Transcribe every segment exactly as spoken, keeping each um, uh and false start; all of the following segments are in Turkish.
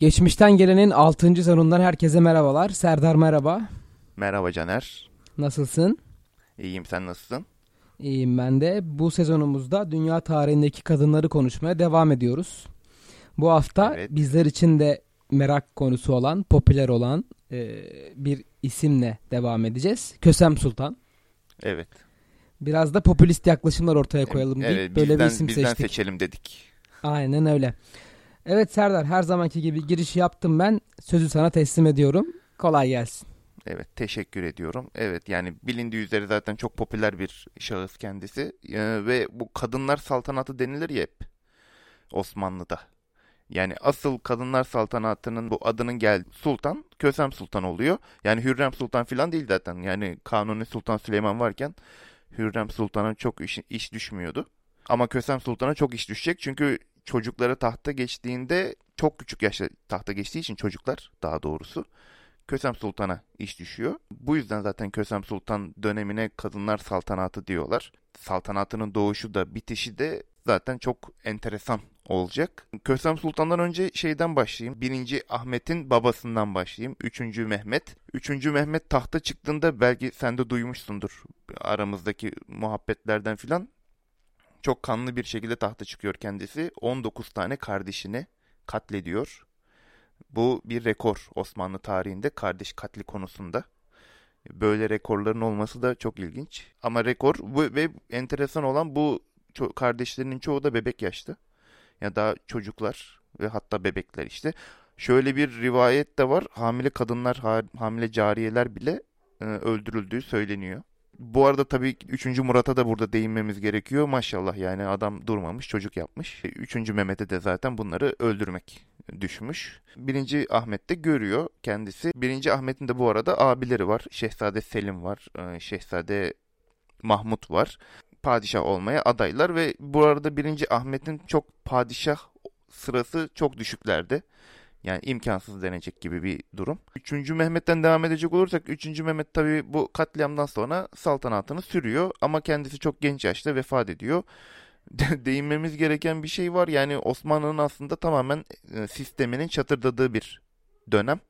Geçmişten Gelen'in altıncı sezonundan herkese merhabalar. Serdar merhaba. Merhaba Caner. Nasılsın? İyiyim, sen nasılsın? İyiyim ben de. Bu sezonumuzda dünya tarihindeki kadınları konuşmaya devam ediyoruz. Bu hafta evet. Bizler için de merak konusu olan, popüler olan e, bir isimle devam edeceğiz. Kösem Sultan. Evet. Biraz da popülist yaklaşımlar ortaya koyalım evet, deyip böyle bizden, bir isim bizden seçtik. Seçelim dedik. Aynen öyle. Evet Serdar, her zamanki gibi giriş yaptım ben. Sözü sana teslim ediyorum. Kolay gelsin. Evet, teşekkür ediyorum. Evet, yani bilindiği üzere zaten çok popüler bir şahıs kendisi. Ee, ve bu kadınlar saltanatı denilir ya hep Osmanlı'da. Yani asıl kadınlar saltanatının bu adının geldi sultan Kösem Sultan oluyor. Yani Hürrem Sultan falan değil zaten. Yani Kanuni Sultan Süleyman varken Hürrem Sultan'a çok iş, iş düşmüyordu. Ama Kösem Sultan'a çok iş düşecek. Çünkü çocuklara tahta geçtiğinde, çok küçük yaşta tahta geçtiği için çocuklar daha doğrusu Kösem Sultan'a iş düşüyor. Bu yüzden zaten Kösem Sultan dönemine kadınlar saltanatı diyorlar. Saltanatının doğuşu da bitişi de zaten çok enteresan olacak. Kösem Sultan'dan önce şeyden başlayayım. birinci. Ahmet'in babasından başlayayım. üçüncü. Mehmet. üçüncü. Mehmet tahta çıktığında, belki sen de duymuşsundur aramızdaki muhabbetlerden filan, çok kanlı bir şekilde tahta çıkıyor kendisi. on dokuz tane kardeşini katlediyor. Bu bir rekor Osmanlı tarihinde, kardeş katli konusunda. Böyle rekorların olması da çok ilginç. Ama rekor bu, ve enteresan olan bu ço- kardeşlerinin çoğu da bebek yaşta. Ya daha çocuklar ve hatta bebekler işte. Şöyle bir rivayet de var. Hamile kadınlar, ha- hamile cariyeler bile e, öldürüldüğü söyleniyor. Bu arada tabii üçüncü. Murat'a da burada değinmemiz gerekiyor. Maşallah yani adam durmamış, çocuk yapmış. üçüncü. Mehmet'e de zaten bunları öldürmek düşmüş. birinci. Ahmet de görüyor kendisi. birinci. Ahmet'in de bu arada abileri var. Şehzade Selim var. Şehzade Mahmut var. Padişah olmaya adaylar ve bu arada birinci. Ahmet'in çok padişah sırası çok düşüklerde. Yani imkansız denecek gibi bir durum. üçüncü. Mehmet'ten devam edecek olursak, üçüncü. Mehmet tabii bu katliamdan sonra saltanatını sürüyor ama kendisi çok genç yaşta vefat ediyor. Değinmemiz gereken bir şey var. Yani Osmanlı'nın aslında tamamen sisteminin çatırdadığı bir dönem.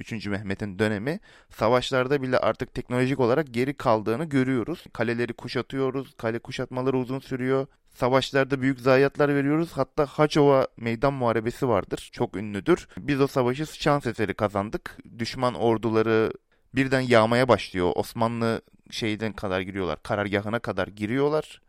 üçüncü. Mehmet'in dönemi. Savaşlarda bile artık teknolojik olarak geri kaldığını görüyoruz. Kaleleri kuşatıyoruz. Kale kuşatmaları uzun sürüyor. Savaşlarda büyük zayiatlar veriyoruz. Hatta Haçova Meydan Muharebesi vardır. Çok ünlüdür. Biz o savaşı şans eseri kazandık. Düşman orduları birden yağmaya başlıyor. Osmanlı şeyden kadar giriyorlar. Karargahına kadar giriyorlar.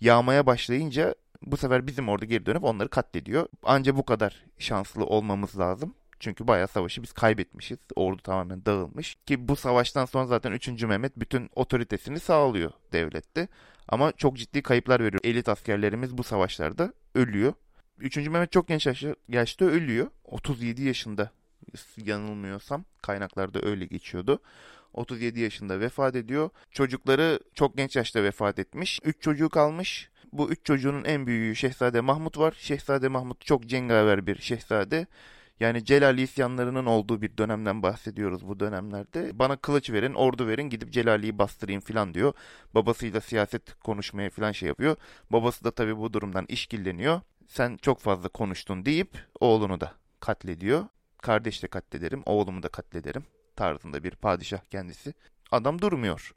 Yağmaya başlayınca bu sefer bizim ordu geri dönüp onları katlediyor. Anca bu kadar şanslı olmamız lazım. Çünkü bayağı savaşı biz kaybetmişiz. Ordu tamamen dağılmış. Ki bu savaştan sonra zaten üçüncü. Mehmet bütün otoritesini sağlıyor devlette. Ama çok ciddi kayıplar veriyor. Elit askerlerimiz bu savaşlarda ölüyor. üçüncü. Mehmet çok genç yaşta ölüyor. otuz yedi yaşında yanılmıyorsam, kaynaklarda öyle geçiyordu. otuz yedi yaşında vefat ediyor. Çocukları çok genç yaşta vefat etmiş. üç çocuğu kalmış. Bu üç çocuğunun en büyüğü Şehzade Mahmut var. Şehzade Mahmut çok cengaver bir şehzade. Yani Celali isyanlarının olduğu bir dönemden bahsediyoruz bu dönemlerde. Bana kılıç verin, ordu verin, gidip Celali'yi bastırayım falan diyor. Babasıyla siyaset konuşmaya falan şey yapıyor. Babası da tabii bu durumdan işkilleniyor. Sen çok fazla konuştun deyip oğlunu da katlediyor. Kardeş de katlederim, oğlumu da katlederim tarzında bir padişah kendisi. Adam durmuyor.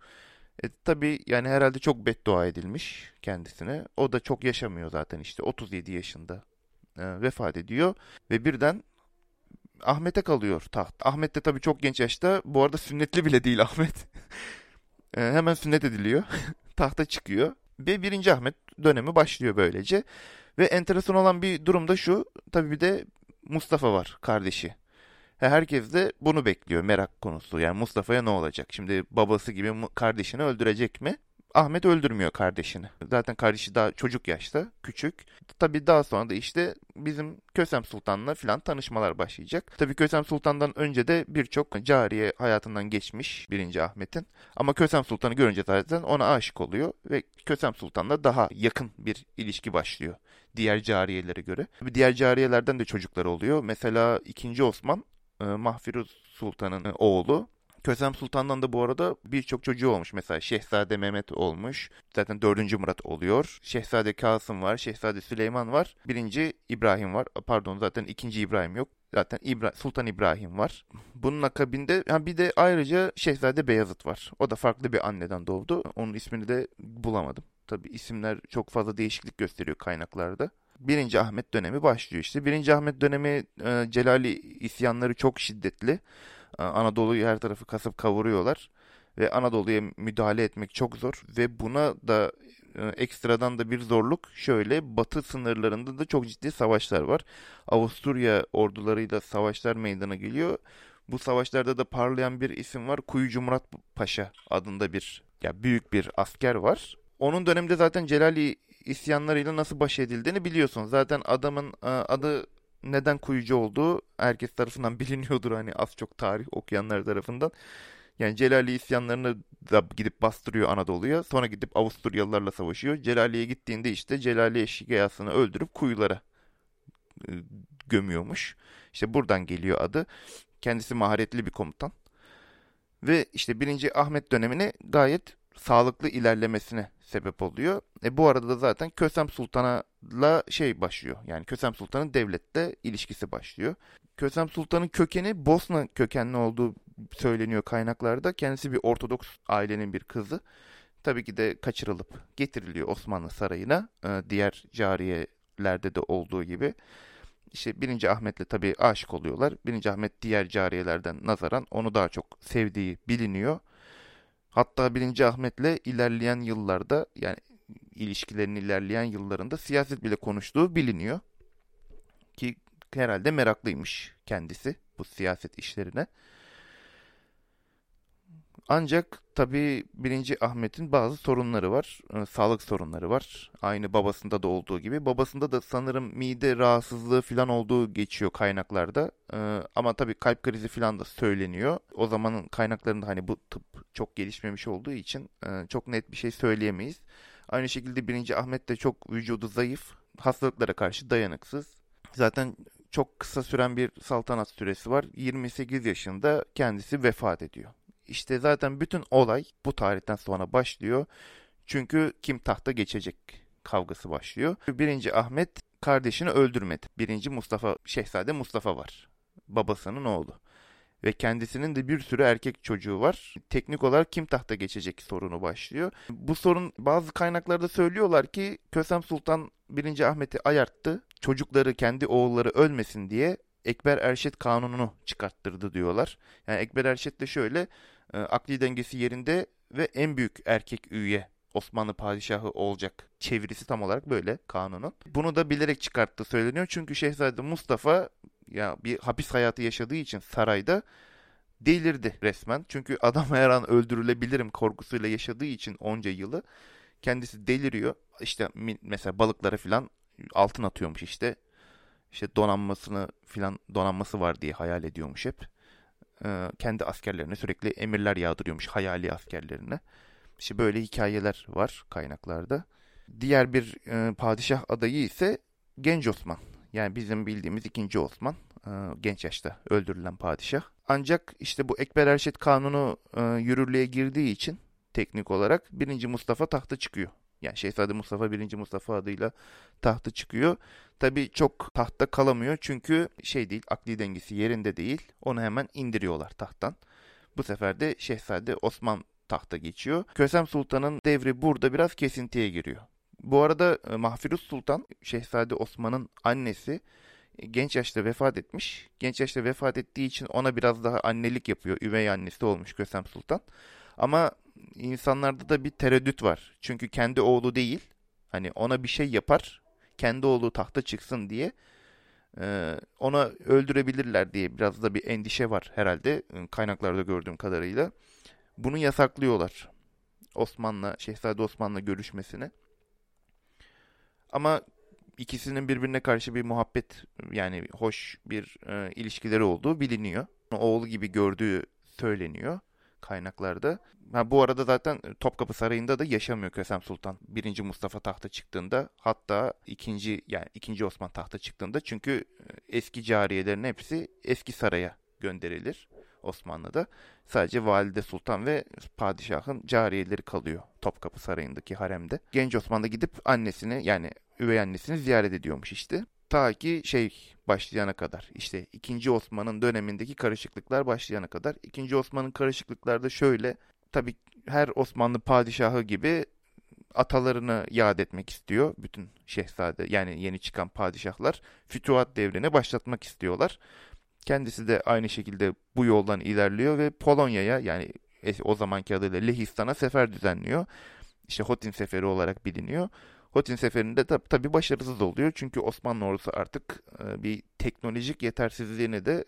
E, tabii yani herhalde çok beddua edilmiş kendisine. O da çok yaşamıyor zaten işte. otuz yedi yaşında e, vefat ediyor ve birden Ahmet'e kalıyor taht. Ahmet de tabii çok genç yaşta. Bu arada sünnetli bile değil Ahmet. e, hemen sünnet ediliyor. Tahta çıkıyor. Ve birinci. Ahmet dönemi başlıyor böylece. Ve enteresan olan bir durum da şu. Tabii bir de Mustafa var, kardeşi. Herkes de bunu bekliyor, merak konusu. Yani Mustafa'ya ne olacak? Şimdi babası gibi kardeşini öldürecek mi? Ahmet öldürmüyor kardeşini. Zaten kardeşi daha çocuk yaşta, küçük. Tabii daha sonra da işte bizim Kösem Sultan'la filan tanışmalar başlayacak. Tabii Kösem Sultan'dan önce de birçok cariye hayatından geçmiş birinci Ahmet'in. Ama Kösem Sultan'ı görünce zaten ona aşık oluyor ve Kösem Sultan'la daha yakın bir ilişki başlıyor diğer cariyelere göre. Tabii diğer cariyelerden de çocuklar oluyor. Mesela ikinci Osman, Mahfiruz Sultan'ın oğlu. Kösem Sultan'dan da bu arada birçok çocuğu olmuş. Mesela Şehzade Mehmet olmuş. Zaten dördüncü Murat oluyor. Şehzade Kasım var. Şehzade Süleyman var. Birinci İbrahim var. Pardon, zaten ikinci İbrahim yok. Zaten İbra- Sultan İbrahim var. Bunun akabinde yani bir de ayrıca Şehzade Beyazıt var. O da farklı bir anneden doğdu. Onun ismini de bulamadım. Tabii isimler çok fazla değişiklik gösteriyor kaynaklarda. Birinci Ahmet dönemi başlıyor işte. Birinci Ahmet dönemi e, Celali isyanları çok şiddetli. Anadolu'yu her tarafı kasıp kavuruyorlar ve Anadolu'ya müdahale etmek çok zor ve buna da ekstradan da bir zorluk şöyle: batı sınırlarında da çok ciddi savaşlar var. Avusturya ordularıyla savaşlar meydana geliyor. Bu savaşlarda da parlayan bir isim var. Kuyucu Murat Paşa adında bir ya büyük bir asker var. Onun döneminde zaten Celali isyanlarıyla nasıl baş edildiğini biliyorsun. Zaten adamın adı neden Kuyucu olduğu herkes tarafından biliniyordur, hani az çok tarih okuyanlar tarafından. Yani Celali isyanlarını da gidip bastırıyor Anadolu'ya. Sonra gidip Avusturyalılarla savaşıyor. Celali'ye gittiğinde işte Celali eşkıyasını öldürüp kuyulara gömüyormuş. İşte buradan geliyor adı. Kendisi maharetli bir komutan. Ve işte birinci Ahmet dönemine gayet sağlıklı ilerlemesine sebep oluyor. E bu arada da zaten Kösem Sultan'la şey başlıyor. Yani Kösem Sultan'ın devlette ilişkisi başlıyor. Kösem Sultan'ın kökeni Bosna kökenli olduğu söyleniyor kaynaklarda. Kendisi bir Ortodoks ailenin bir kızı. Tabii ki de kaçırılıp getiriliyor Osmanlı sarayına. Diğer cariyelerde de olduğu gibi. İşte birinci Ahmet'le tabii aşık oluyorlar. birinci Ahmet diğer cariyelerden nazaran onu daha çok sevdiği biliniyor. Hatta birinci Ahmet'le ilerleyen yıllarda, yani ilişkilerinin ilerleyen yıllarında siyaset bile konuştuğu biliniyor. Ki herhalde meraklıymış kendisi bu siyaset işlerine. Ancak tabii birinci Ahmet'in bazı sorunları var. Sağlık sorunları var. Aynı babasında da olduğu gibi. Babasında da sanırım mide rahatsızlığı falan olduğu geçiyor kaynaklarda. Ama tabii kalp krizi falan da söyleniyor. O zamanın kaynaklarında hani bu tıp çok gelişmemiş olduğu için çok net bir şey söyleyemeyiz. Aynı şekilde birinci Ahmet de çok vücudu zayıf. Hastalıklara karşı dayanıksız. Zaten çok kısa süren bir saltanat süresi var. yirmi sekiz yaşında kendisi vefat ediyor. İşte zaten bütün olay bu tarihten sonra başlıyor. Çünkü kim tahta geçecek kavgası başlıyor. birinci Ahmet kardeşini öldürmedi. birinci Mustafa, Şehzade Mustafa var. Babasının oğlu. Ve kendisinin de bir sürü erkek çocuğu var. Teknik olarak kim tahta geçecek sorunu başlıyor. Bu sorun, bazı kaynaklarda söylüyorlar ki Kösem Sultan birinci Ahmet'i ayarttı. Çocukları, kendi oğulları ölmesin diye Ekber Erşet kanununu çıkarttırdı diyorlar. Yani Ekber Erşet de şöyle: akli dengesi yerinde ve en büyük erkek üye Osmanlı padişahı olacak. Çevirisi tam olarak böyle kanunun. Bunu da bilerek çıkarttı söyleniyor. Çünkü Şehzade Mustafa ya bir hapis hayatı yaşadığı için sarayda delirdi resmen. Çünkü adam her an öldürülebilirim korkusuyla yaşadığı için onca yılı kendisi deliriyor. İşte mesela balıklara falan altın atıyormuş işte. İşte donanmasını filan donanması var diye hayal ediyormuş hep. Ee, kendi askerlerine sürekli emirler yağdırıyormuş, hayali askerlerine. İşte böyle hikayeler var kaynaklarda. Diğer bir e, padişah adayı ise Genç Osman. Yani bizim bildiğimiz ikinci Osman. E, genç yaşta öldürülen padişah. Ancak işte bu Ekber Erşet kanunu e, yürürlüğe girdiği için teknik olarak birinci Mustafa tahta çıkıyor. Yani Şehzade Mustafa birinci Mustafa adıyla tahta çıkıyor. Tabii çok tahtta kalamıyor çünkü şey değil, akli dengesi yerinde değil. Onu hemen indiriyorlar tahttan. Bu sefer de Şehzade Osman tahta geçiyor. Kösem Sultan'ın devri burada biraz kesintiye giriyor. Bu arada Mahfiruz Sultan, Şehzade Osman'ın annesi, genç yaşta vefat etmiş. Genç yaşta vefat ettiği için ona biraz daha annelik yapıyor. Üvey annesi olmuş Kösem Sultan. Ama insanlarda da bir tereddüt var. Çünkü kendi oğlu değil. Hani ona bir şey yapar, kendi oğlu tahta çıksın diye e, ona öldürebilirler diye biraz da bir endişe var herhalde kaynaklarda gördüğüm kadarıyla. Bunu yasaklıyorlar. Osman'la, Şehzade Osman'la görüşmesini. Ama ikisinin birbirine karşı bir muhabbet, yani hoş bir e, ilişkileri olduğu biliniyor. Oğlu gibi gördüğü söyleniyor kaynaklarda. Ha, bu arada zaten Topkapı Sarayı'nda da yaşamıyor Kösem Sultan. birinci Mustafa tahta çıktığında, hatta ikinci yani ikinci Osman tahta çıktığında, çünkü eski cariyelerin hepsi eski saraya gönderilir Osmanlı'da. Sadece Valide Sultan ve padişahın cariyeleri kalıyor Topkapı Sarayı'ndaki haremde. Genç Osman da gidip annesini, yani üvey annesini ziyaret ediyormuş işte. Ta ki şey başlayana kadar, işte ikinci Osman'ın dönemindeki karışıklıklar başlayana kadar. ikinci Osman'ın karışıklıkları da şöyle, tabii her Osmanlı padişahı gibi atalarını yad etmek istiyor bütün şehzade, yani yeni çıkan padişahlar fütuhat devrini başlatmak istiyorlar. Kendisi de aynı şekilde bu yoldan ilerliyor ve Polonya'ya, yani o zamanki adıyla Lehistan'a sefer düzenliyor. İşte Hotin Seferi olarak biliniyor. Hotin Seferi'nde tab- tabii başarısız oluyor. Çünkü Osmanlı ordusu artık bir teknolojik yetersizliğini de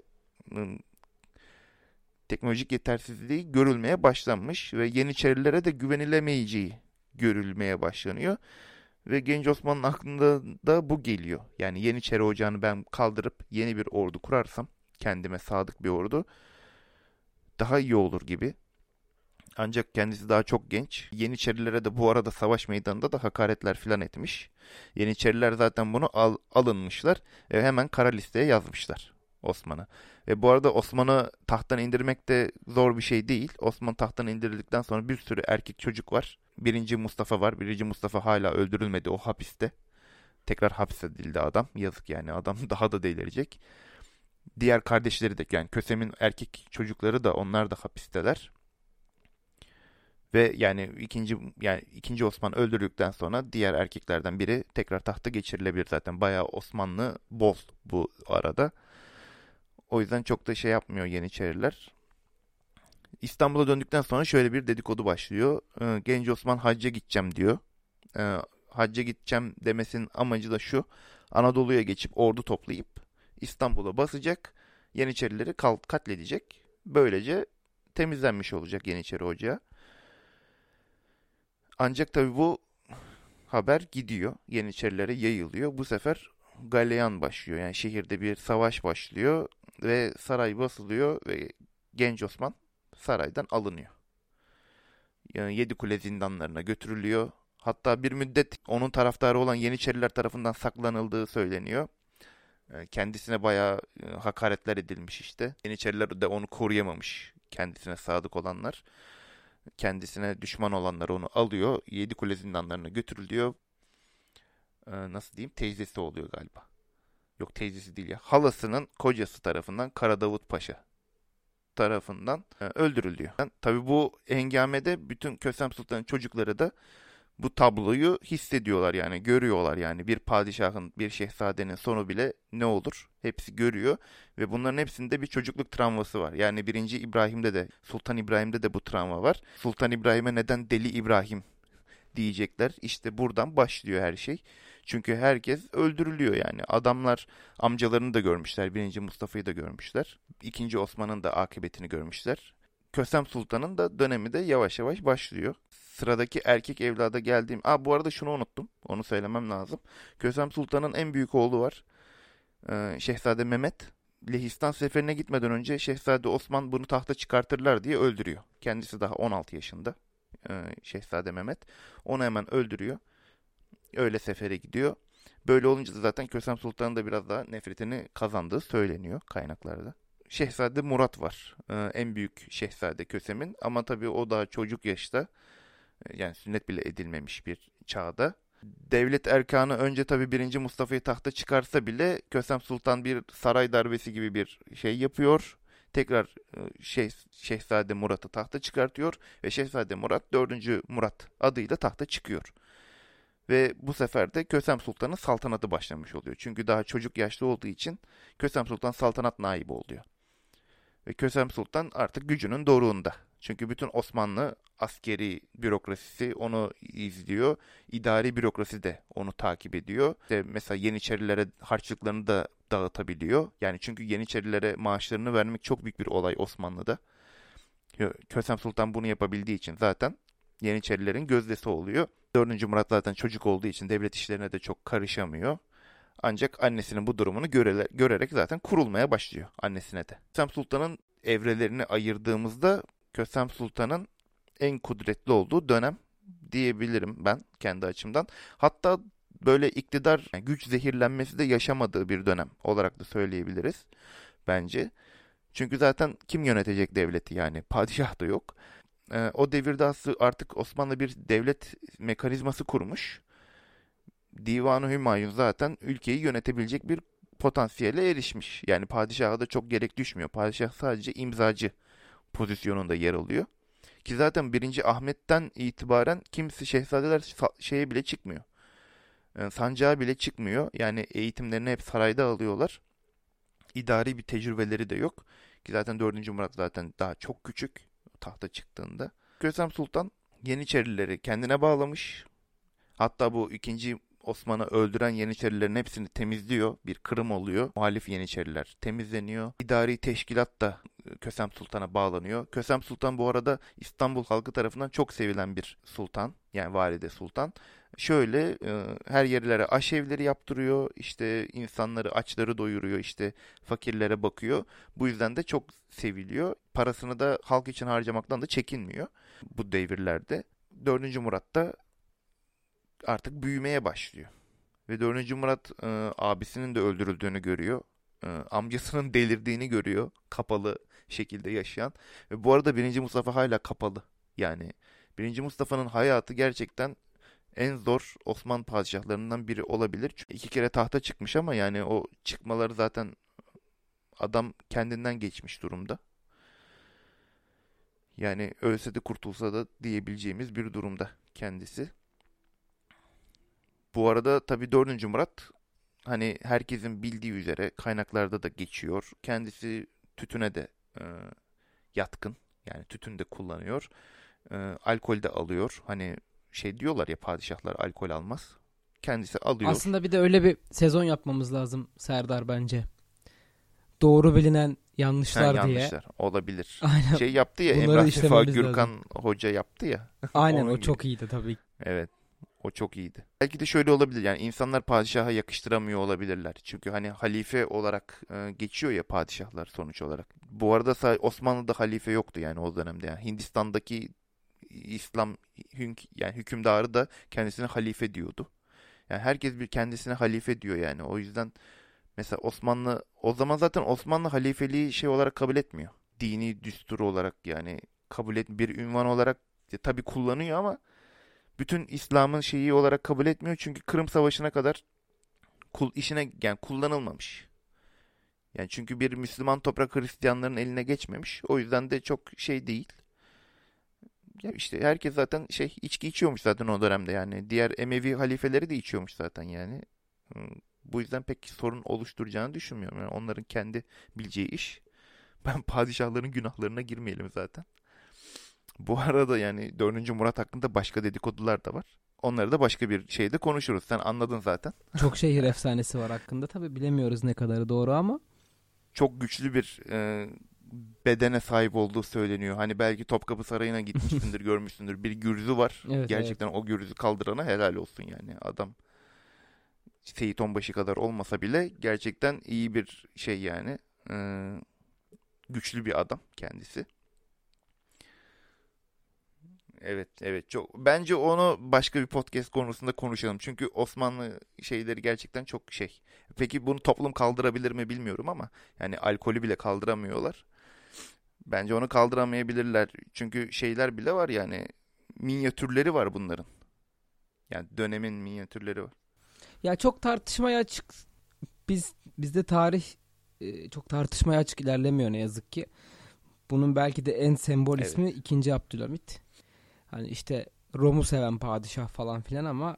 teknolojik yetersizliği görülmeye başlanmış ve Yeniçerilere de güvenilemeyeceği görülmeye başlanıyor. Ve Genç Osman'ın aklında da bu geliyor. Yani Yeniçeri Ocağı'nı ben kaldırıp yeni bir ordu kurarsam, kendime sadık bir ordu, daha iyi olur gibi. Ancak kendisi daha çok genç. Yeniçerilere de bu arada savaş meydanında da hakaretler filan etmiş. Yeniçeriler zaten bunu al, alınmışlar ve hemen kara listeye yazmışlar Osman'ı. Ve bu arada Osman'ı tahttan indirmek de zor bir şey değil. Osman tahttan indirildikten sonra bir sürü erkek çocuk var. Birinci Mustafa var. Birinci Mustafa hala öldürülmedi, o hapiste. Tekrar hapsedildi adam. Yazık yani, adam daha da delirecek. Diğer kardeşleri de, yani Kösem'in erkek çocukları da, onlar da hapisteler. Ve yani ikinci, yani ikinci Osman öldürdükten sonra diğer erkeklerden biri tekrar tahta geçirilebilir zaten. Bayağı Osmanlı boz bu arada. O yüzden çok da şey yapmıyor Yeniçeriler. İstanbul'a döndükten sonra şöyle bir dedikodu başlıyor. Genç Osman hacca gideceğim diyor. Hacca gideceğim demesinin amacı da şu: Anadolu'ya geçip ordu toplayıp İstanbul'a basacak. Yeniçerileri katledecek. Böylece temizlenmiş olacak Yeniçeri Ocağı. Ancak tabii bu haber gidiyor, Yeniçerilere yayılıyor. Bu sefer galeyan başlıyor. Yani şehirde bir savaş başlıyor ve saray basılıyor ve Genç Osman saraydan alınıyor. Yani Yedikule zindanlarına götürülüyor. Hatta bir müddet onun taraftarı olan Yeniçeriler tarafından saklanıldığı söyleniyor. Kendisine bayağı hakaretler edilmiş işte. Yeniçeriler de onu koruyamamış, kendisine sadık olanlar. Kendisine düşman olanlar onu alıyor, Yedikule zindanlarına götürülüyor. Ee, nasıl diyeyim? Teyzesi oluyor galiba. Yok, teyzesi değil ya. Halasının kocası tarafından, Kara Davut Paşa tarafından e, öldürülüyor. Yani, tabii bu hengamede bütün Kösem Sultan'ın çocukları da bu tabloyu hissediyorlar, yani görüyorlar. Yani bir padişahın, bir şehzadenin sonu bile ne olur, hepsi görüyor ve bunların hepsinde bir çocukluk travması var. Yani birinci İbrahim'de de, Sultan İbrahim'de de bu travma var. Sultan İbrahim'e neden Deli İbrahim diyecekler? İşte buradan başlıyor her şey. Çünkü herkes öldürülüyor yani. Adamlar amcalarını da görmüşler, birinci Mustafa'yı da görmüşler, ikinci Osman'ın da akıbetini görmüşler. Kösem Sultan'ın da dönemi de yavaş yavaş başlıyor. Sıradaki erkek evlada geldiğim... Aa, bu arada şunu unuttum, onu söylemem lazım. Kösem Sultan'ın en büyük oğlu var, Ee, Şehzade Mehmet. Lehistan seferine gitmeden önce Şehzade Osman bunu tahta çıkartırlar diye öldürüyor. Kendisi daha on altı yaşında, Ee, Şehzade Mehmet. Onu hemen öldürüyor. Öyle sefere gidiyor. Böyle olunca da zaten Kösem Sultan'ın da biraz daha nefretini kazandığı söyleniyor kaynaklarda. Şehzade Murat var, Ee, en büyük şehzade Kösem'in. Ama tabii o daha çocuk yaşta, yani sünnet bile edilmemiş bir çağda. Devlet erkanı önce tabii birinci Mustafa'yı tahta çıkarsa bile Kösem Sultan bir saray darbesi gibi bir şey yapıyor. Tekrar şey, Şehzade Murat'ı tahta çıkartıyor ve Şehzade Murat dördüncü Murat adıyla tahta çıkıyor. Ve bu sefer de Kösem Sultan'ın saltanatı başlamış oluyor. Çünkü daha çocuk yaşta olduğu için Kösem Sultan saltanat naibi oluyor. Ve Kösem Sultan artık gücünün doruğunda. Çünkü bütün Osmanlı askeri bürokrasisi onu izliyor. İdari bürokrasi de onu takip ediyor. İşte mesela Yeniçerilere harçlıklarını da dağıtabiliyor. Yani çünkü Yeniçerilere maaşlarını vermek çok büyük bir olay Osmanlı'da. Kösem Sultan bunu yapabildiği için zaten Yeniçerilerin gözdesi oluyor. dördüncü. Murat zaten çocuk olduğu için devlet işlerine de çok karışamıyor. Ancak annesinin bu durumunu göre, görerek zaten kurulmaya başlıyor annesine de. Kösem Sultan'ın evrelerini ayırdığımızda Kösem Sultan'ın en kudretli olduğu dönem diyebilirim ben kendi açımdan. Hatta böyle iktidar, yani güç zehirlenmesi de yaşamadığı bir dönem olarak da söyleyebiliriz bence. Çünkü zaten kim yönetecek devleti, yani padişah da yok. Ee, o devirde artık Osmanlı bir devlet mekanizması kurmuş. Divan-ı Hümayun zaten ülkeyi yönetebilecek bir potansiyele erişmiş. Yani padişaha da çok gerek düşmüyor. Padişah sadece imzacı pozisyonunda yer alıyor. Ki zaten birinci. Ahmet'ten itibaren kimse, şehzadeler şeye bile çıkmıyor. Yani sancağa bile çıkmıyor. Yani eğitimlerini hep sarayda alıyorlar. İdari bir tecrübeleri de yok. Ki zaten dördüncü. Murat zaten daha çok küçük tahta çıktığında. Kösem Sultan Yeniçerileri kendine bağlamış. Hatta bu ikinci Osman'ı öldüren Yeniçerilerin hepsini temizliyor. Bir kırım oluyor. Muhalif Yeniçeriler temizleniyor. İdari teşkilat da Kösem Sultan'a bağlanıyor. Kösem Sultan bu arada İstanbul halkı tarafından çok sevilen bir sultan. Yani valide sultan. Şöyle e, her yerlere aşevleri yaptırıyor. İşte insanları, açları doyuruyor. İşte fakirlere bakıyor. Bu yüzden de çok seviliyor. Parasını da halk için harcamaktan da çekinmiyor bu devirlerde. dördüncü. Murat da artık büyümeye başlıyor. Ve dördüncü. Murat e, abisinin de öldürüldüğünü görüyor. E, amcasının delirdiğini görüyor. Kapalı şekilde yaşayan. Ve bu arada birinci. Mustafa hala kapalı. Yani birinci. Mustafa'nın hayatı gerçekten en zor Osmanlı padişahlarından biri olabilir. Çünkü iki kere tahta çıkmış ama yani o çıkmaları zaten adam kendinden geçmiş durumda. Yani ölse de kurtulsa da diyebileceğimiz bir durumda kendisi. Bu arada tabii dördüncü. Murat, hani herkesin bildiği üzere kaynaklarda da geçiyor. Kendisi tütüne de e, yatkın. Yani tütün de kullanıyor. E, alkol de alıyor. Hani şey diyorlar ya, padişahlar alkol almaz. Kendisi alıyor. Aslında bir de öyle bir sezon yapmamız lazım Serdar bence. Doğru bilinen yanlışlar, ha, yanlışlar diye. Yanlışlar olabilir. Aynen. Şey yaptı ya, bunları Emrah Sefa Gürkan lazım. Hoca yaptı ya. Aynen o gibi. Çok iyiydi tabii. Evet. O çok iyiydi. Belki de şöyle olabilir, yani insanlar padişaha yakıştıramıyor olabilirler. Çünkü hani halife olarak e, geçiyor ya padişahlar sonuç olarak. Bu arada Osmanlı'da halife yoktu yani o dönemde. Yani Hindistan'daki İslam hünk, yani hükümdarı da kendisine halife diyordu. Yani herkes bir kendisine halife diyor yani. O yüzden mesela Osmanlı o zaman zaten Osmanlı halifeliği şey olarak kabul etmiyor. Dini düstur olarak yani kabul et, bir ünvan olarak tabii kullanıyor ama bütün İslam'ın şeyi olarak kabul etmiyor. Çünkü Kırım Savaşı'na kadar kul işine yani kullanılmamış. Yani çünkü bir Müslüman toprak Hristiyanların eline geçmemiş. O yüzden de çok şey değil. Ya işte herkes zaten şey içki içiyormuş zaten o dönemde yani. Diğer Emevi halifeleri de içiyormuş zaten yani. Bu yüzden pek sorun oluşturacağını düşünmüyorum. Yani onların kendi bileceği iş. Ben padişahların günahlarına girmeyelim zaten. Bu arada yani dördüncü. Murat hakkında başka dedikodular da var. Onları da başka bir şeyde konuşuruz. Sen anladın zaten. Çok şehir efsanesi var hakkında. Tabii bilemiyoruz ne kadarı doğru ama. Çok güçlü bir e, bedene sahip olduğu söyleniyor. Hani belki Topkapı Sarayı'na gitmişsindir, görmüşsündür. Bir gürzü var. Evet, gerçekten evet. O gürzü kaldırana helal olsun yani. Adam Seyit Onbaşı kadar olmasa bile gerçekten iyi bir şey yani. E, güçlü bir adam kendisi. Evet, evet. Çok. Bence onu başka bir podcast konusunda konuşalım. Çünkü Osmanlı şeyleri gerçekten çok şey. Peki bunu toplum kaldırabilir mi bilmiyorum ama yani alkolü bile kaldıramıyorlar. Bence onu kaldıramayabilirler. Çünkü şeyler bile var yani, minyatürleri var bunların. Yani dönemin minyatürleri var. Ya çok tartışmaya açık. Biz bizde tarih çok tartışmaya açık ilerlemiyor ne yazık ki. Bunun belki de en sembol ismi evet. ikinci. Abdülhamit. Hani işte Rom'u seven padişah falan filan ama...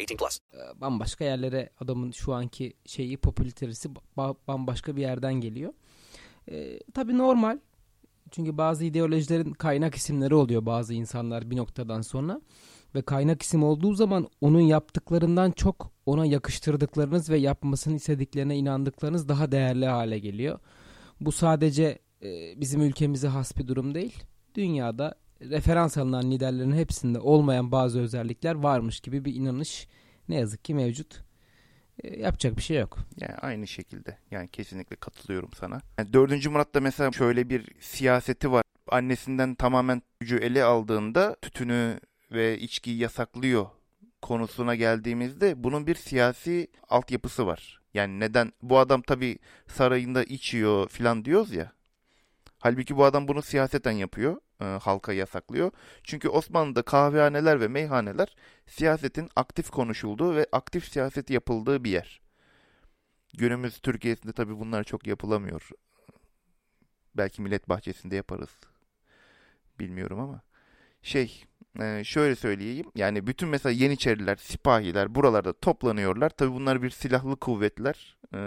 eighteen plus. Bambaşka yerlere adamın şu anki şeyi, popülaritesi bambaşka bir yerden geliyor. Ee, tabii normal. Çünkü bazı ideolojilerin kaynak isimleri oluyor bazı insanlar bir noktadan sonra. Ve kaynak isim olduğu zaman onun yaptıklarından çok ona yakıştırdıklarınız ve yapmasını istediklerine inandıklarınız daha değerli hale geliyor. Bu sadece bizim ülkemize has bir durum değil. Dünyada referans alınan liderlerin hepsinde olmayan bazı özellikler varmış gibi bir inanış ne yazık ki mevcut. Yapacak bir şey yok. Yani aynı şekilde. Yani kesinlikle katılıyorum sana. Yani dördüncü Murat da mesela şöyle bir siyaseti var. Annesinden tamamen gücü ele aldığında tütünü ve içkiyi yasaklıyor konusuna geldiğimizde bunun bir siyasi altyapısı var. Yani neden? Bu adam tabii sarayında içiyor filan diyoruz ya. Halbuki bu adam bunu siyaseten yapıyor. E, halka yasaklıyor. Çünkü Osmanlı'da kahvehaneler ve meyhaneler siyasetin aktif konuşulduğu ve aktif siyaset yapıldığı bir yer. Günümüz Türkiye'sinde tabii bunlar çok yapılamıyor. Belki Millet Bahçesi'nde yaparız. Bilmiyorum ama. Şey, e, şöyle söyleyeyim. Yani bütün mesela Yeniçeriler, Sipahiler buralarda toplanıyorlar. Tabii bunlar bir silahlı kuvvetler. E,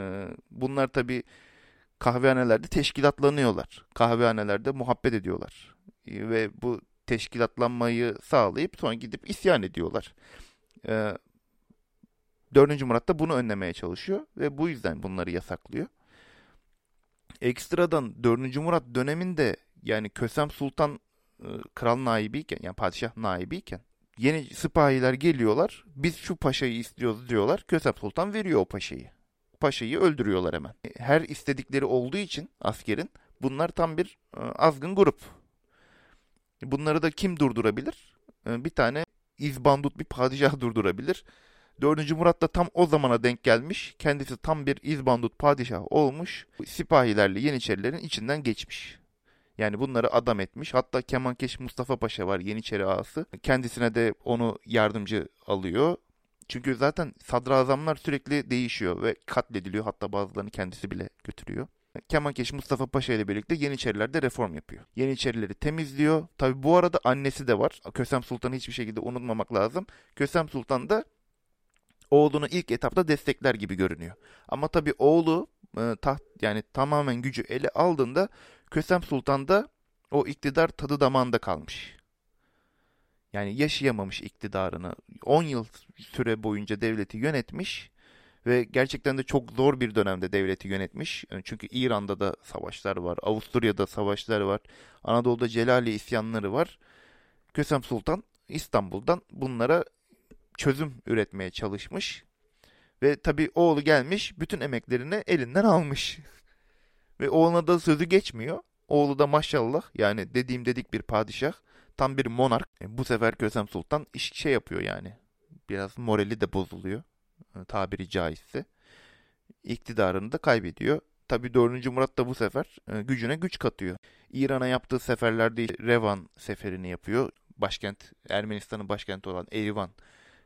bunlar tabii kahvehanelerde teşkilatlanıyorlar. Kahvehanelerde muhabbet ediyorlar. Ve bu teşkilatlanmayı sağlayıp sonra gidip isyan ediyorlar. Ee, dördüncü Murat da bunu önlemeye çalışıyor. Ve bu yüzden bunları yasaklıyor. Ekstradan dördüncü Murat döneminde yani Kösem Sultan kral naibiyken, yani padişah naibiyken yeni sipahiler geliyorlar. Biz şu paşayı istiyoruz diyorlar. Kösem Sultan veriyor o paşayı. Paşayı öldürüyorlar hemen. Her istedikleri olduğu için askerin bunlar tam bir azgın grup. Bunları da kim durdurabilir? Bir tane izbandut bir padişah durdurabilir. dördüncü Murat da tam o zamana denk gelmiş. Kendisi tam bir izbandut padişah olmuş. Sipahilerle Yeniçerilerin içinden geçmiş. Yani bunları adam etmiş. Hatta kemankeş Mustafa Paşa var, Yeniçeri ağası. Kendisine de onu yardımcı alıyor. Çünkü zaten sadrazamlar sürekli değişiyor ve katlediliyor. Hatta bazılarını kendisi bile götürüyor. Kemalkeş Mustafa Paşa ile birlikte Yeniçeriler de reform yapıyor. Yeniçerileri temizliyor. Tabii bu arada annesi de var. Kösem Sultan'ı hiçbir şekilde unutmamak lazım. Kösem Sultan da oğlunu ilk etapta destekler gibi görünüyor. Ama tabii oğlu taht yani tamamen gücü ele aldığında Kösem Sultan da o iktidar tadı damağında kalmış. Yani yaşayamamış iktidarını. on yıl süre boyunca devleti yönetmiş ve gerçekten de çok zor bir dönemde devleti yönetmiş. Çünkü İran'da da savaşlar var, Avusturya'da savaşlar var, Anadolu'da Celali isyanları var. Kösem Sultan İstanbul'dan bunlara çözüm üretmeye çalışmış ve tabii oğlu gelmiş bütün emeklerini elinden almış ve oğluna da sözü geçmiyor. Oğlu da maşallah yani dediğim dedik bir padişah. Tam bir monark. Bu sefer Kösem Sultan iş şey yapıyor yani. Biraz morali de bozuluyor. Tabiri caizse. İktidarını da kaybediyor. Tabii dördüncü Murat da bu sefer gücüne güç katıyor. İran'a yaptığı seferlerde Revan seferini yapıyor. Başkent, Ermenistan'ın başkenti olan Erivan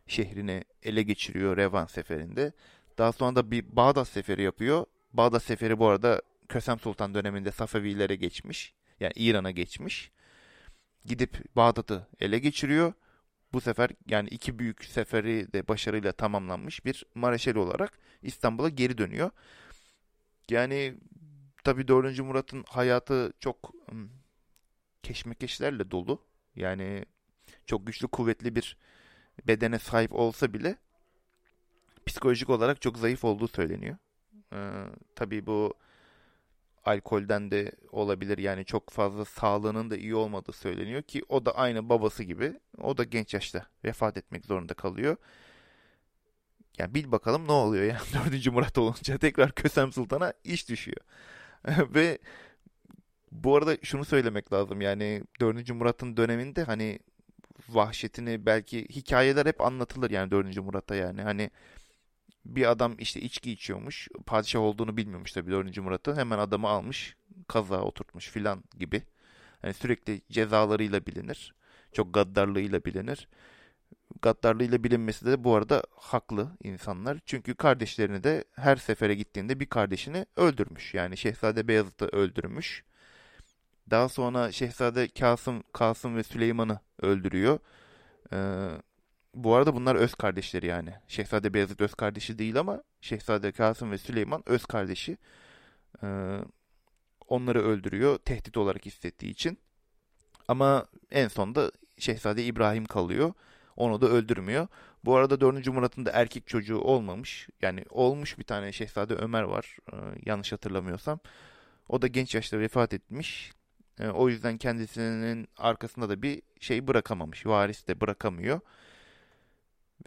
şehrini ele geçiriyor Revan seferinde. Daha sonra da bir Bağdat seferi yapıyor. Bağdat seferi bu arada Kösem Sultan döneminde Safevilere geçmiş. Yani İran'a geçmiş. Gidip Bağdat'ı ele geçiriyor. Bu sefer yani iki büyük seferi de başarıyla tamamlanmış bir mareşal olarak İstanbul'a geri dönüyor. Yani tabii dördüncü Murat'ın hayatı çok keşmekeşlerle dolu. Yani çok güçlü kuvvetli bir bedene sahip olsa bile psikolojik olarak çok zayıf olduğu söyleniyor. Ee, tabii bu alkolden de olabilir yani çok fazla sağlığının da iyi olmadığı söyleniyor ki o da aynı babası gibi o da genç yaşta vefat etmek zorunda kalıyor. Yani bil bakalım ne oluyor ya yani. dördüncü Murat olunca tekrar Kösem Sultan'a iş düşüyor. Ve bu arada şunu söylemek lazım yani dördüncü Murat'ın döneminde hani vahşetini belki hikayeler hep anlatılır yani dördüncü Murat'a yani hani bir adam işte içki içiyormuş. Padişah olduğunu bilmiyormuş tabii dördüncü Murat'ı. Hemen adamı almış. Kazağa oturtmuş filan gibi. Yani sürekli cezalarıyla bilinir. Çok gaddarlığıyla bilinir. Gaddarlığıyla bilinmesi de bu arada haklı insanlar. Çünkü kardeşlerini de her sefere gittiğinde bir kardeşini öldürmüş. Yani Şehzade Beyazıt'ı öldürmüş. Daha sonra Şehzade Kasım, Kasım ve Süleyman'ı öldürüyor. Ee, bu arada bunlar öz kardeşleri yani. Şehzade Beyazıt öz kardeşi değil ama Şehzade Kasım ve Süleyman öz kardeşi. Ee, onları öldürüyor tehdit olarak hissettiği için. Ama en sonunda Şehzade İbrahim kalıyor. Onu da öldürmüyor. Bu arada dördüncü Murat'ın da erkek çocuğu olmamış. Yani olmuş bir tane Şehzade Ömer var. Ee, yanlış hatırlamıyorsam. O da genç yaşta vefat etmiş. Ee, o yüzden kendisinin arkasında da bir şey bırakamamış. Varis de bırakamıyor.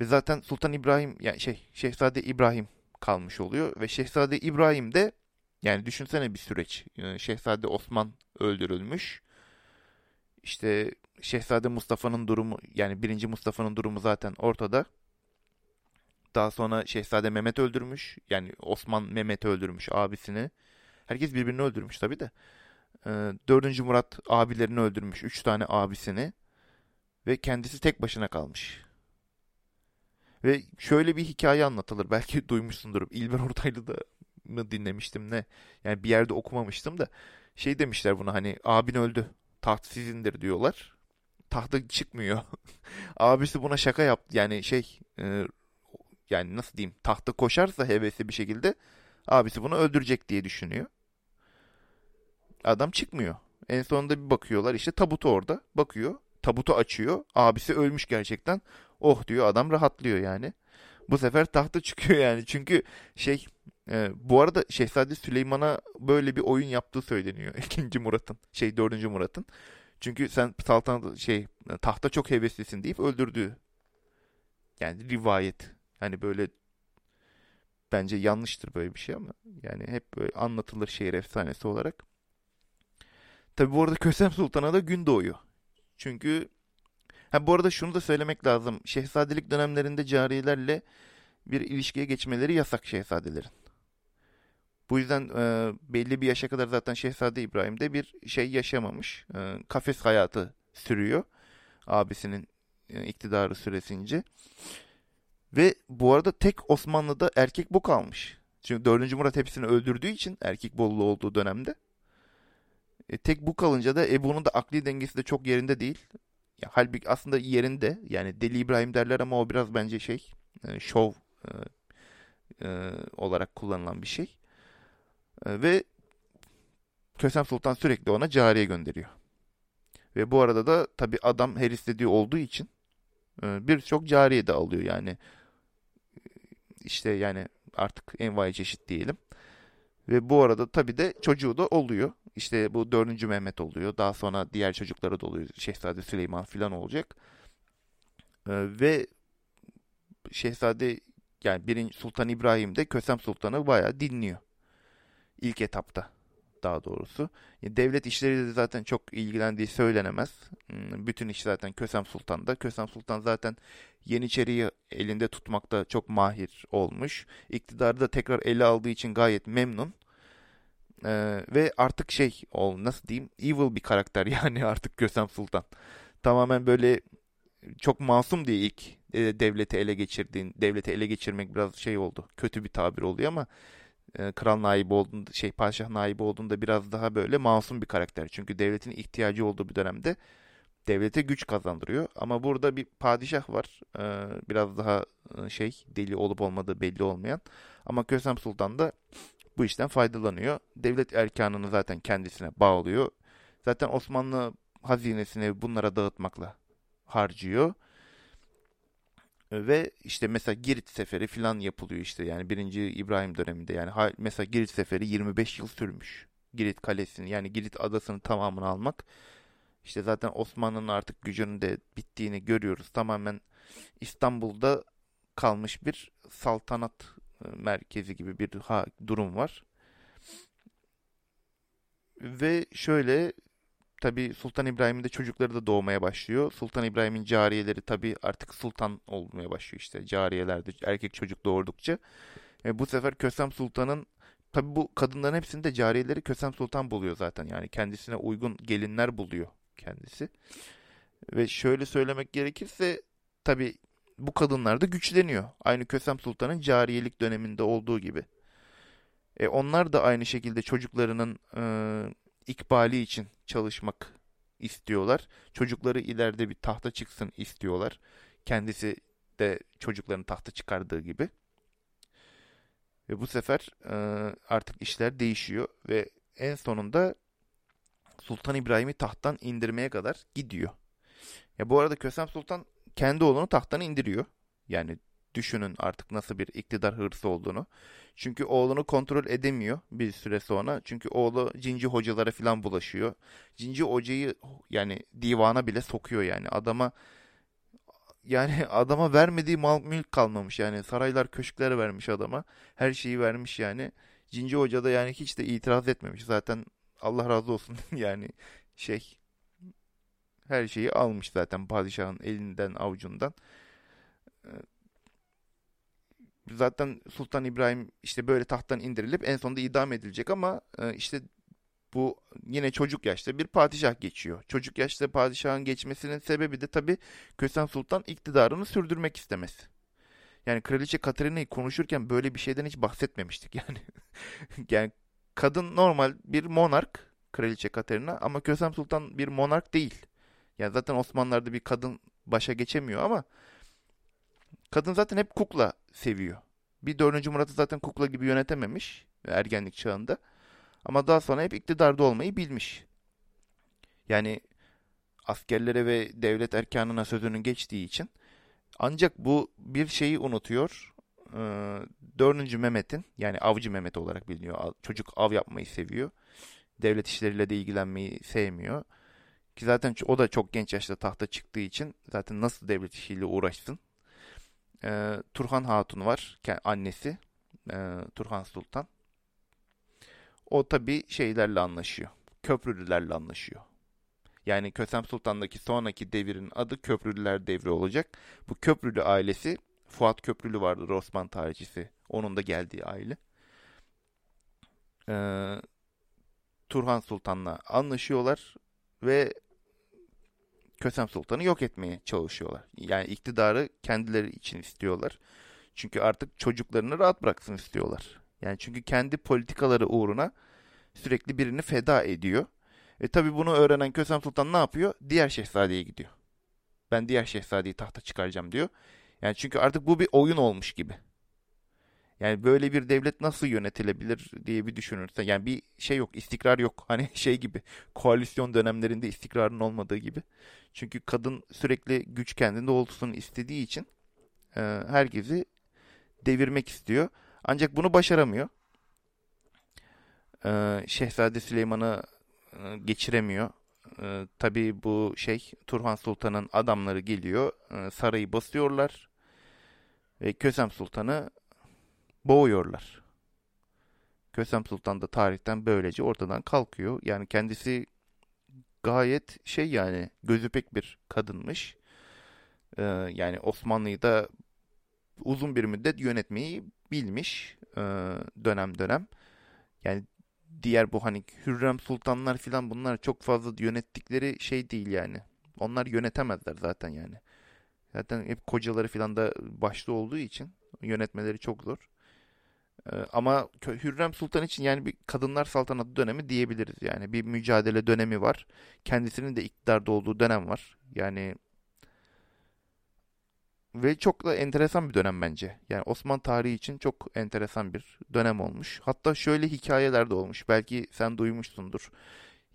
Ve zaten Sultan İbrahim, yani şey Şehzade İbrahim kalmış oluyor. Ve Şehzade İbrahim de, yani düşünsene bir süreç. Yani Şehzade Osman öldürülmüş. İşte Şehzade Mustafa'nın durumu, yani birinci Mustafa'nın durumu zaten ortada. Daha sonra Şehzade Mehmet öldürmüş. Yani Osman Mehmet'i öldürmüş, abisini. Herkes birbirini öldürmüş tabii de. Ee, dördüncü Murat abilerini öldürmüş. Üç tane abisini. Ve kendisi tek başına kalmış. Ve şöyle bir hikaye anlatılır. Belki duymuşsundur. İlber Ortaylı'da mı dinlemiştim ne? Yani bir yerde okumamıştım da. Şey demişler buna, hani abin öldü. Taht sizindir diyorlar. Tahta çıkmıyor. Abisi buna şaka yaptı. Yani şey e, yani nasıl diyeyim, tahta koşarsa hevesli bir şekilde abisi bunu öldürecek diye düşünüyor. Adam çıkmıyor. En sonunda bir bakıyorlar işte tabutu orada. Bakıyor. Tabutu açıyor. Abisi ölmüş gerçekten. Oh diyor, adam rahatlıyor yani. Bu sefer tahta çıkıyor yani. Çünkü şey e, bu arada Şehzade Süleyman'a böyle bir oyun yaptığı söyleniyor. ikinci Murat'ın. Şey dördüncü Murat'ın. Çünkü sen saltanat şey tahta çok heveslisin deyip öldürdüğü. Yani rivayet. Hani böyle bence yanlıştır böyle bir şey ama yani hep böyle anlatılır şehir efsanesi olarak. Tabi bu arada Kösem Sultan'a da gün doğuyor. Çünkü ha, bu arada şunu da söylemek lazım. Şehzadelik dönemlerinde cariyelerle bir ilişkiye geçmeleri yasak şehzadelerin. Bu yüzden e, belli bir yaşa kadar zaten Şehzade İbrahim de bir şey yaşamamış. E, kafes hayatı sürüyor. Abisinin e, iktidarı süresince. Ve bu arada tek Osmanlı'da erkek bu kalmış. Çünkü dördüncü Murat hepsini öldürdüğü için erkek bollu olduğu dönemde. E, tek bu kalınca da Ebu'nun da akli dengesi de çok yerinde değil. Ya, halbuki aslında yerinde. Yani Deli İbrahim derler ama o biraz bence şey e, şov e, e, olarak kullanılan bir şey. Ve Kösem Sultan sürekli ona cariye gönderiyor. Ve bu arada da tabii adam her istediği olduğu için birçok cariye de alıyor yani. İşte yani artık envai çeşit diyelim. Ve bu arada tabii de çocuğu da oluyor. İşte bu dördüncü Mehmet oluyor. Daha sonra diğer çocuklara da oluyor. Şehzade Süleyman falan olacak. Ve Şehzade yani birinci Sultan İbrahim de Kösem Sultan'ı bayağı dinliyor. İlk etapta daha doğrusu. Devlet işleri de zaten çok ilgilendiği söylenemez. Bütün iş zaten Kösem Sultan'da. Kösem Sultan zaten Yeniçeri'yi elinde tutmakta çok mahir olmuş. İktidarı da tekrar ele aldığı için gayet memnun. Ee, ve artık şey, nasıl diyeyim, evil bir karakter yani artık Kösem Sultan. Tamamen böyle çok masum diye ilk e, devleti ele geçirdiğin, devleti ele geçirmek biraz şey oldu. Kötü bir tabir oluyor ama kral naibi olduğunda, şey padişah naibi olduğunda biraz daha böyle masum bir karakter. Çünkü devletin ihtiyacı olduğu bir dönemde devlete güç kazandırıyor. Ama burada bir padişah var. Biraz daha şey, deli olup olmadığı belli olmayan. Ama Kösem Sultan da bu işten faydalanıyor. Devlet erkanını zaten kendisine bağlıyor. Zaten Osmanlı hazinesini bunlara dağıtmakla harcıyor. Ve işte mesela Girit Seferi falan yapılıyor işte yani birinci İbrahim döneminde. Yani mesela Girit Seferi yirmi beş yıl sürmüş. Girit Kalesi'ni, yani Girit Adası'nın tamamını almak. İşte zaten Osmanlı'nın artık gücünün de bittiğini görüyoruz. Tamamen İstanbul'da kalmış bir saltanat merkezi gibi bir durum var. Ve şöyle... Tabii Sultan İbrahim'in de çocukları da doğmaya başlıyor. Sultan İbrahim'in cariyeleri tabii artık sultan olmaya başlıyor işte. Cariyeler de erkek çocuk doğurdukça. E bu sefer Kösem Sultan'ın Tabii bu kadınların hepsini de cariyeleri Kösem Sultan buluyor zaten. Yani kendisine uygun gelinler buluyor kendisi. Ve şöyle söylemek gerekirse tabii bu kadınlar da güçleniyor. Aynı Kösem Sultan'ın cariyelik döneminde olduğu gibi. E onlar da aynı şekilde çocuklarının e, ikbali için çalışmak istiyorlar. Çocukları ileride bir tahta çıksın istiyorlar. Kendisi de çocukların tahta çıkardığı gibi. Ve bu sefer e, artık işler değişiyor ve en sonunda Sultan İbrahim'i tahttan indirmeye kadar gidiyor. Ya bu arada Kösem Sultan kendi oğlunu tahttan indiriyor. Yani düşünün artık nasıl bir iktidar hırsı olduğunu. Çünkü oğlunu kontrol edemiyor bir süre sonra. Çünkü oğlu cinci hocalara falan bulaşıyor. Cinci hocayı yani divana bile sokuyor yani. Adama yani adama vermediği mal mülk kalmamış yani. Saraylar, köşkler vermiş adama. Her şeyi vermiş yani. Cinci hoca da yani hiç de itiraz etmemiş. Zaten Allah razı olsun yani şey... Her şeyi almış zaten padişahın elinden avucundan. Zaten Sultan İbrahim işte böyle tahttan indirilip en sonunda idam edilecek ama işte bu yine çocuk yaşta bir padişah geçiyor. Çocuk yaşta padişahın geçmesinin sebebi de tabii Kösem Sultan iktidarını sürdürmek istemesi. Yani Kraliçe Katerina'yı konuşurken böyle bir şeyden hiç bahsetmemiştik yani. Yani kadın normal bir monark, Kraliçe Katerina, ama Kösem Sultan bir monark değil. Yani zaten Osmanlılar'da bir kadın başa geçemiyor ama kadın zaten hep kukla seviyor. Bir dördüncü. Murat'ı zaten kukla gibi yönetememiş ergenlik çağında. Ama daha sonra hep iktidarda olmayı bilmiş. Yani askerlere ve devlet erkanına sözünün geçtiği için. Ancak bu bir şeyi unutuyor. dördüncü. Mehmet'in, yani Avcı Mehmet olarak biliniyor. Çocuk av yapmayı seviyor. Devlet işleriyle de ilgilenmeyi sevmiyor. Ki zaten o da çok genç yaşta tahta çıktığı için zaten nasıl devlet işiyle uğraşsın. Ee, Turhan Hatun var. Annesi. Ee, Turhan Sultan. O tabii şeylerle anlaşıyor. Köprülülerle anlaşıyor. Yani Kösem Sultan'daki sonraki devirin adı Köprülüler devri olacak. Bu Köprülü ailesi, Fuat Köprülü vardır Osmanlı tarihçisi. Onun da geldiği aile. Ee, Turhan Sultan'la anlaşıyorlar ve Kösem Sultan'ı yok etmeye çalışıyorlar. Yani iktidarı kendileri için istiyorlar. Çünkü artık çocuklarını rahat bıraksın istiyorlar. Yani çünkü kendi politikaları uğruna sürekli birini feda ediyor. E tabi bunu öğrenen Kösem Sultan ne yapıyor? Diğer şehzadeye gidiyor. Ben diğer şehzadeyi tahta çıkaracağım diyor. Yani çünkü artık bu bir oyun olmuş gibi. Yani böyle bir devlet nasıl yönetilebilir diye bir düşünürsen. Yani bir şey yok, istikrar yok. Hani şey gibi, koalisyon dönemlerinde istikrarın olmadığı gibi. Çünkü kadın sürekli güç kendinde olsun istediği için e, herkesi devirmek istiyor. Ancak bunu başaramıyor. E, Şehzade Süleyman'ı e, geçiremiyor. E, tabii bu şey, Turhan Sultan'ın adamları geliyor. E, sarayı basıyorlar. Ve Kösem Sultan'ı boğuyorlar. Kösem Sultan da tarihten böylece ortadan kalkıyor. Yani kendisi gayet şey yani gözü pek bir kadınmış. Ee, yani Osmanlı'yı da uzun bir müddet yönetmeyi bilmiş ee, dönem dönem. Yani diğer bu hani Hürrem Sultanlar filan bunlar çok fazla yönettikleri şey değil yani. Onlar yönetemezler zaten yani. Zaten hep kocaları filan da başta olduğu için yönetmeleri çok zor. Ama Hürrem Sultan için yani bir kadınlar saltanatı dönemi diyebiliriz yani. Bir mücadele dönemi var. Kendisinin de iktidarda olduğu dönem var. Yani ve çok da enteresan bir dönem bence. Yani Osmanlı tarihi için çok enteresan bir dönem olmuş. Hatta şöyle hikayeler de olmuş. Belki sen duymuşsundur.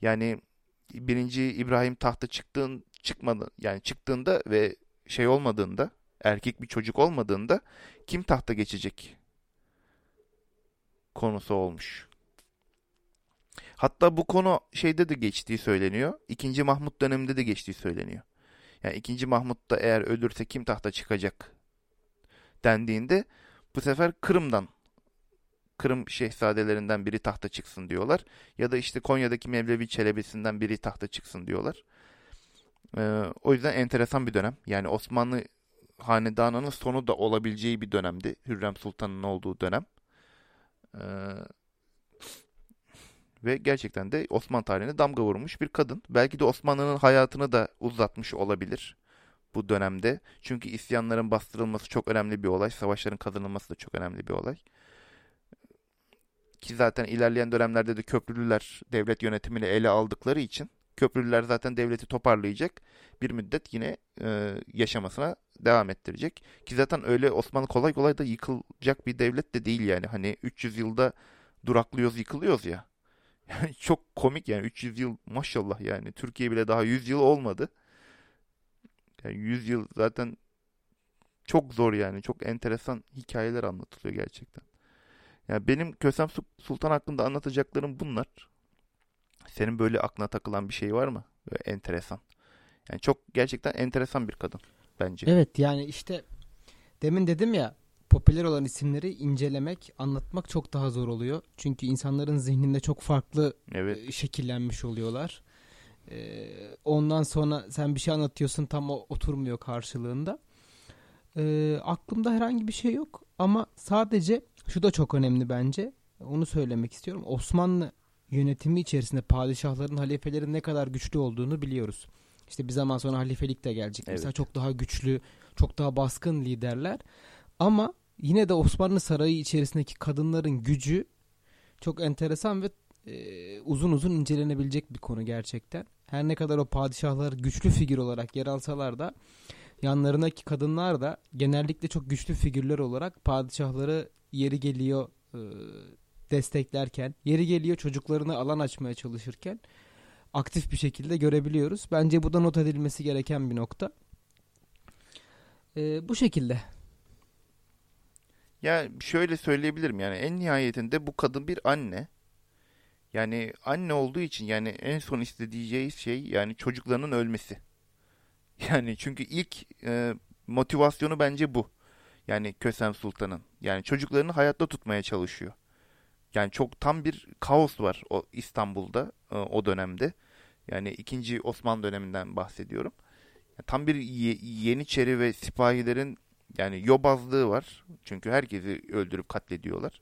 Yani birinci. İbrahim tahta çıktığın çıkmadı yani çıktığında ve şey olmadığında, erkek bir çocuk olmadığında kim tahta geçecek konusu olmuş. Hatta bu konu şeyde de geçtiği söyleniyor. İkinci Mahmut döneminde de geçtiği söyleniyor. Yani ikinci. Mahmut da eğer ölürse kim tahta çıkacak dendiğinde bu sefer Kırım'dan, Kırım şehzadelerinden biri tahta çıksın diyorlar. Ya da işte Konya'daki Mevlevi Çelebi'sinden biri tahta çıksın diyorlar. Ee, o yüzden enteresan bir dönem. Yani Osmanlı hanedanının sonu da olabileceği bir dönemdi. Hürrem Sultan'ın olduğu dönem. ve gerçekten de Osmanlı tarihine damga vurmuş bir kadın. Belki de Osmanlı'nın hayatını da uzatmış olabilir bu dönemde. Çünkü isyanların bastırılması çok önemli bir olay. Savaşların kazanılması da çok önemli bir olay. Ki zaten ilerleyen dönemlerde de Köprülüler devlet yönetimini ele aldıkları için Köprülüler zaten devleti toparlayacak. Bir müddet yine e, yaşamasına devam ettirecek. Ki zaten öyle Osmanlı kolay kolay da yıkılacak bir devlet de değil yani. Hani üç yüz yılda duraklıyoruz, yıkılıyoruz ya. Yani çok komik yani. üç yüz yıl maşallah yani. Türkiye bile daha yüz yıl olmadı. Yani yüz yıl zaten çok zor yani. Çok enteresan hikayeler anlatılıyor gerçekten. Yani benim Kösem Sultan hakkında anlatacaklarım bunlar. Senin böyle aklına takılan bir şey var mı? Böyle enteresan. Yani çok gerçekten enteresan bir kadın bence. Evet yani işte demin dedim ya, popüler olan isimleri incelemek, anlatmak çok daha zor oluyor. Çünkü insanların zihninde çok farklı evet. şekillenmiş oluyorlar. Ee, ondan sonra sen bir şey anlatıyorsun, tam o oturmuyor karşılığında. Ee, aklımda herhangi bir şey yok ama sadece şu da çok önemli bence. Onu söylemek istiyorum. Osmanlı yönetimi içerisinde padişahların, halifelerin ne kadar güçlü olduğunu biliyoruz. İşte bir zaman sonra halifelik de gelecek. Evet. Mesela çok daha güçlü, çok daha baskın liderler. Ama yine de Osmanlı sarayı içerisindeki kadınların gücü çok enteresan ve e, uzun uzun incelenebilecek bir konu gerçekten. Her ne kadar o padişahlar güçlü figür olarak yer alsalar da yanlarındaki kadınlar da genellikle çok güçlü figürler olarak padişahları yeri geliyor e, desteklerken, yeri geliyor çocuklarına alan açmaya çalışırken aktif bir şekilde görebiliyoruz. Bence bu da not edilmesi gereken bir nokta. E, bu şekilde. Ya şöyle söyleyebilirim yani en nihayetinde bu kadın bir anne. Yani anne olduğu için yani en son istediği şey yani çocuklarının ölmesi. Yani çünkü ilk e, motivasyonu bence bu. Yani Kösem Sultan'ın. Yani çocuklarını hayatta tutmaya çalışıyor. Yani çok tam bir kaos var o İstanbul'da e, o dönemde. Yani ikinci Osmanlı döneminden bahsediyorum. Yani tam bir ye- Yeniçeri ve sipahilerin yani yobazlığı var. Çünkü herkesi öldürüp katlediyorlar.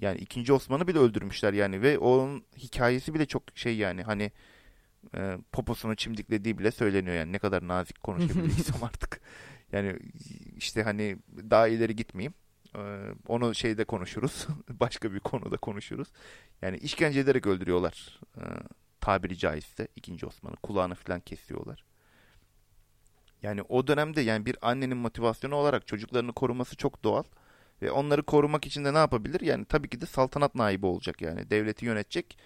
Yani ikinci Osman'ı bile öldürmüşler yani. Ve onun hikayesi bile çok şey yani hani e, poposunu çimdiklediği bile söyleniyor yani. Ne kadar nazik konuşabiliyorsam artık. Yani işte hani daha ileri gitmeyeyim. E, onu şeyde konuşuruz. Başka bir konuda konuşuruz. Yani işkence ederek öldürüyorlar. E, tabiri caizse ikinci Osman'ı. Kulağını falan kesiyorlar. Yani o dönemde yani bir annenin motivasyonu olarak çocuklarını koruması çok doğal. Ve onları korumak için de ne yapabilir? Yani tabii ki de saltanat naibi olacak yani. Devleti yönetecek.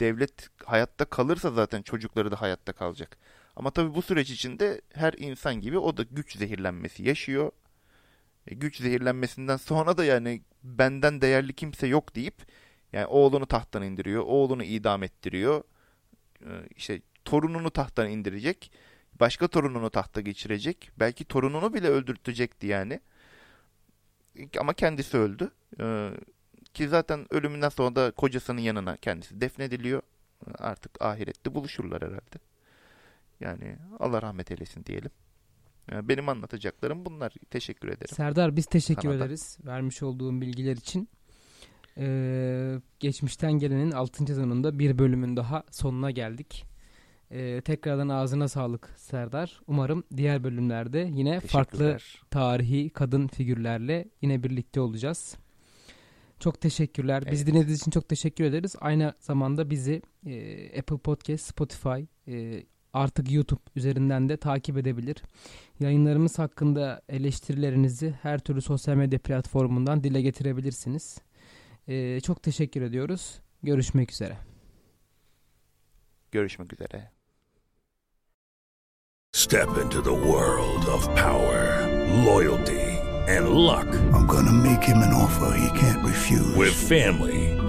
Devlet hayatta kalırsa zaten çocukları da hayatta kalacak. Ama tabii bu süreç içinde her insan gibi o da güç zehirlenmesi yaşıyor. E güç zehirlenmesinden sonra da yani benden değerli kimse yok deyip yani oğlunu tahttan indiriyor. Oğlunu idam ettiriyor. E işte torununu tahttan indirecek. Başka torununu tahta geçirecek. Belki torununu bile öldürtecekti yani. Ama kendisi öldü. Ee, ki zaten ölümünden sonra da kocasının yanına kendisi defnediliyor. Artık ahirette buluşurlar herhalde. Yani Allah rahmet eylesin diyelim. Yani benim anlatacaklarım bunlar. Teşekkür ederim. Serdar, biz teşekkür Sana ederiz. Da. Vermiş olduğum bilgiler için. Ee, geçmişten gelenin altıncı sezonunda bir bölümün daha sonuna geldik. Ee, tekrardan ağzına sağlık Serdar. Umarım diğer bölümlerde yine farklı tarihi kadın figürlerle yine birlikte olacağız. Çok teşekkürler. Evet. Bizi dinlediğiniz için çok teşekkür ederiz. Aynı zamanda bizi e, Apple Podcast, Spotify, e, artık YouTube üzerinden de takip edebilir. Yayınlarımız hakkında eleştirilerinizi her türlü sosyal medya platformundan dile getirebilirsiniz. E, çok teşekkür ediyoruz. Görüşmek üzere. Görüşmek üzere. Step into the world of power, loyalty, and luck. I'm gonna make him an offer he can't refuse. With family,